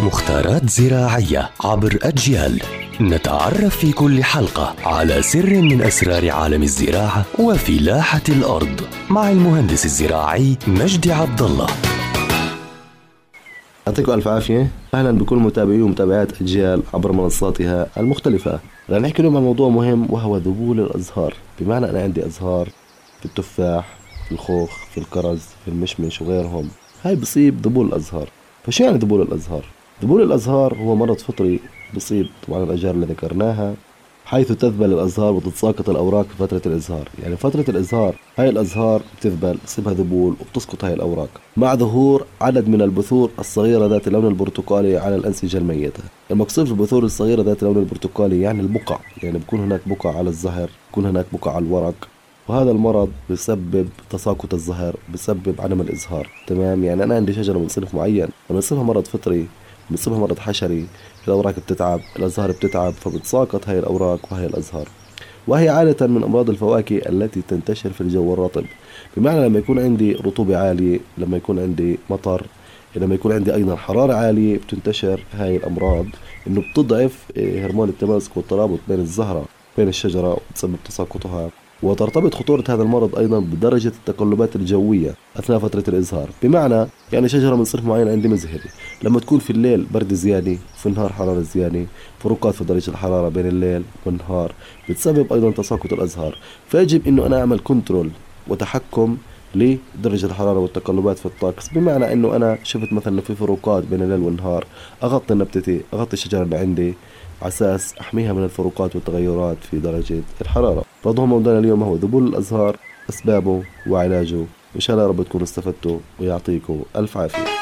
مختارات زراعية عبر أجيال، نتعرف في كل حلقة على سر من أسرار عالم الزراعة وفلاحة الأرض مع المهندس الزراعي مجد عبد الله. يعطيكم ألف عافية، أهلا بكل متابعي ومتابعات أجيال عبر منصاتها المختلفة. رح نحكي اليوم عن موضوع مهم وهو ذبول الأزهار، بمعنى أنا عندي أزهار في التفاح، في الخوخ، في الكرز، في المشمش وغيرهم، هاي بصيب ذبول الأزهار. فشو يعني ذبول الأزهار؟ ذبول الأزهار هو مرض فطري بصيب طبعا الأشجار اللي ذكرناها، حيث تذبل الأزهار وتتساقط الأوراق في فترة الإزهار. يعني فترة الإزهار هاي الأزهار بتذبل، بصيبها ذبول وبتسقط هاي الأوراق، مع ظهور عدد من البثور الصغيرة ذات اللون البرتقالي على الأنسجة الميتة. المقصود بالبثور الصغيرة ذات اللون البرتقالي يعني البقع، يعني بكون هناك بقع على الزهر، بكون هناك بقع على الورق، وهذا المرض بسبب تساقط الزهر، بسبب عدم الإزهار. تمام، يعني أنا عندي شجرة من صنف معين، لما يصيبها مرض فطري، بيصيبها مرض حشري، الأوراق بتتعب، الأزهار بتتعب، فبتساقط هاي الأوراق وهي الأزهار. وهي عادة من أمراض الفواكه التي تنتشر في الجو الرطب، بمعنى لما يكون عندي رطوبة عالية، لما يكون عندي مطر، لما يكون عندي أيضا حرارة عالية، بتنتشر هاي الأمراض، إنه بتضعف هرمون التماسك والترابط بين الزهرة بين الشجرة وتسبب تساقطها. وترتبط خطورة هذا المرض أيضا بدرجة التقلبات الجوية أثناء فترة الإزهار، بمعنى يعني شجرة من صنف معين عندي مزهري، لما تكون في الليل برد زيادة، في النهار حرارة زيادة، فروقات في درجة الحرارة بين الليل والنهار بتسبب أيضا تساقط الأزهار. فيجب إنه أنا أعمل كنترول وتحكم لدرجة الحرارة والتقلبات في الطقس، بمعنى إنه أنا شفت مثلا في فروقات بين الليل والنهار، أغطي نبتتي، أغطي الشجرة اللي عندي، عساس أحميها من الفروقات والتغيرات في درجة الحرارة. فضهم موضوعنا اليوم هو ذبول الأزهار، أسبابه وعلاجه. إن شاء الله يا رب تكونوا استفدتوا ويعطيكم ألف عافية.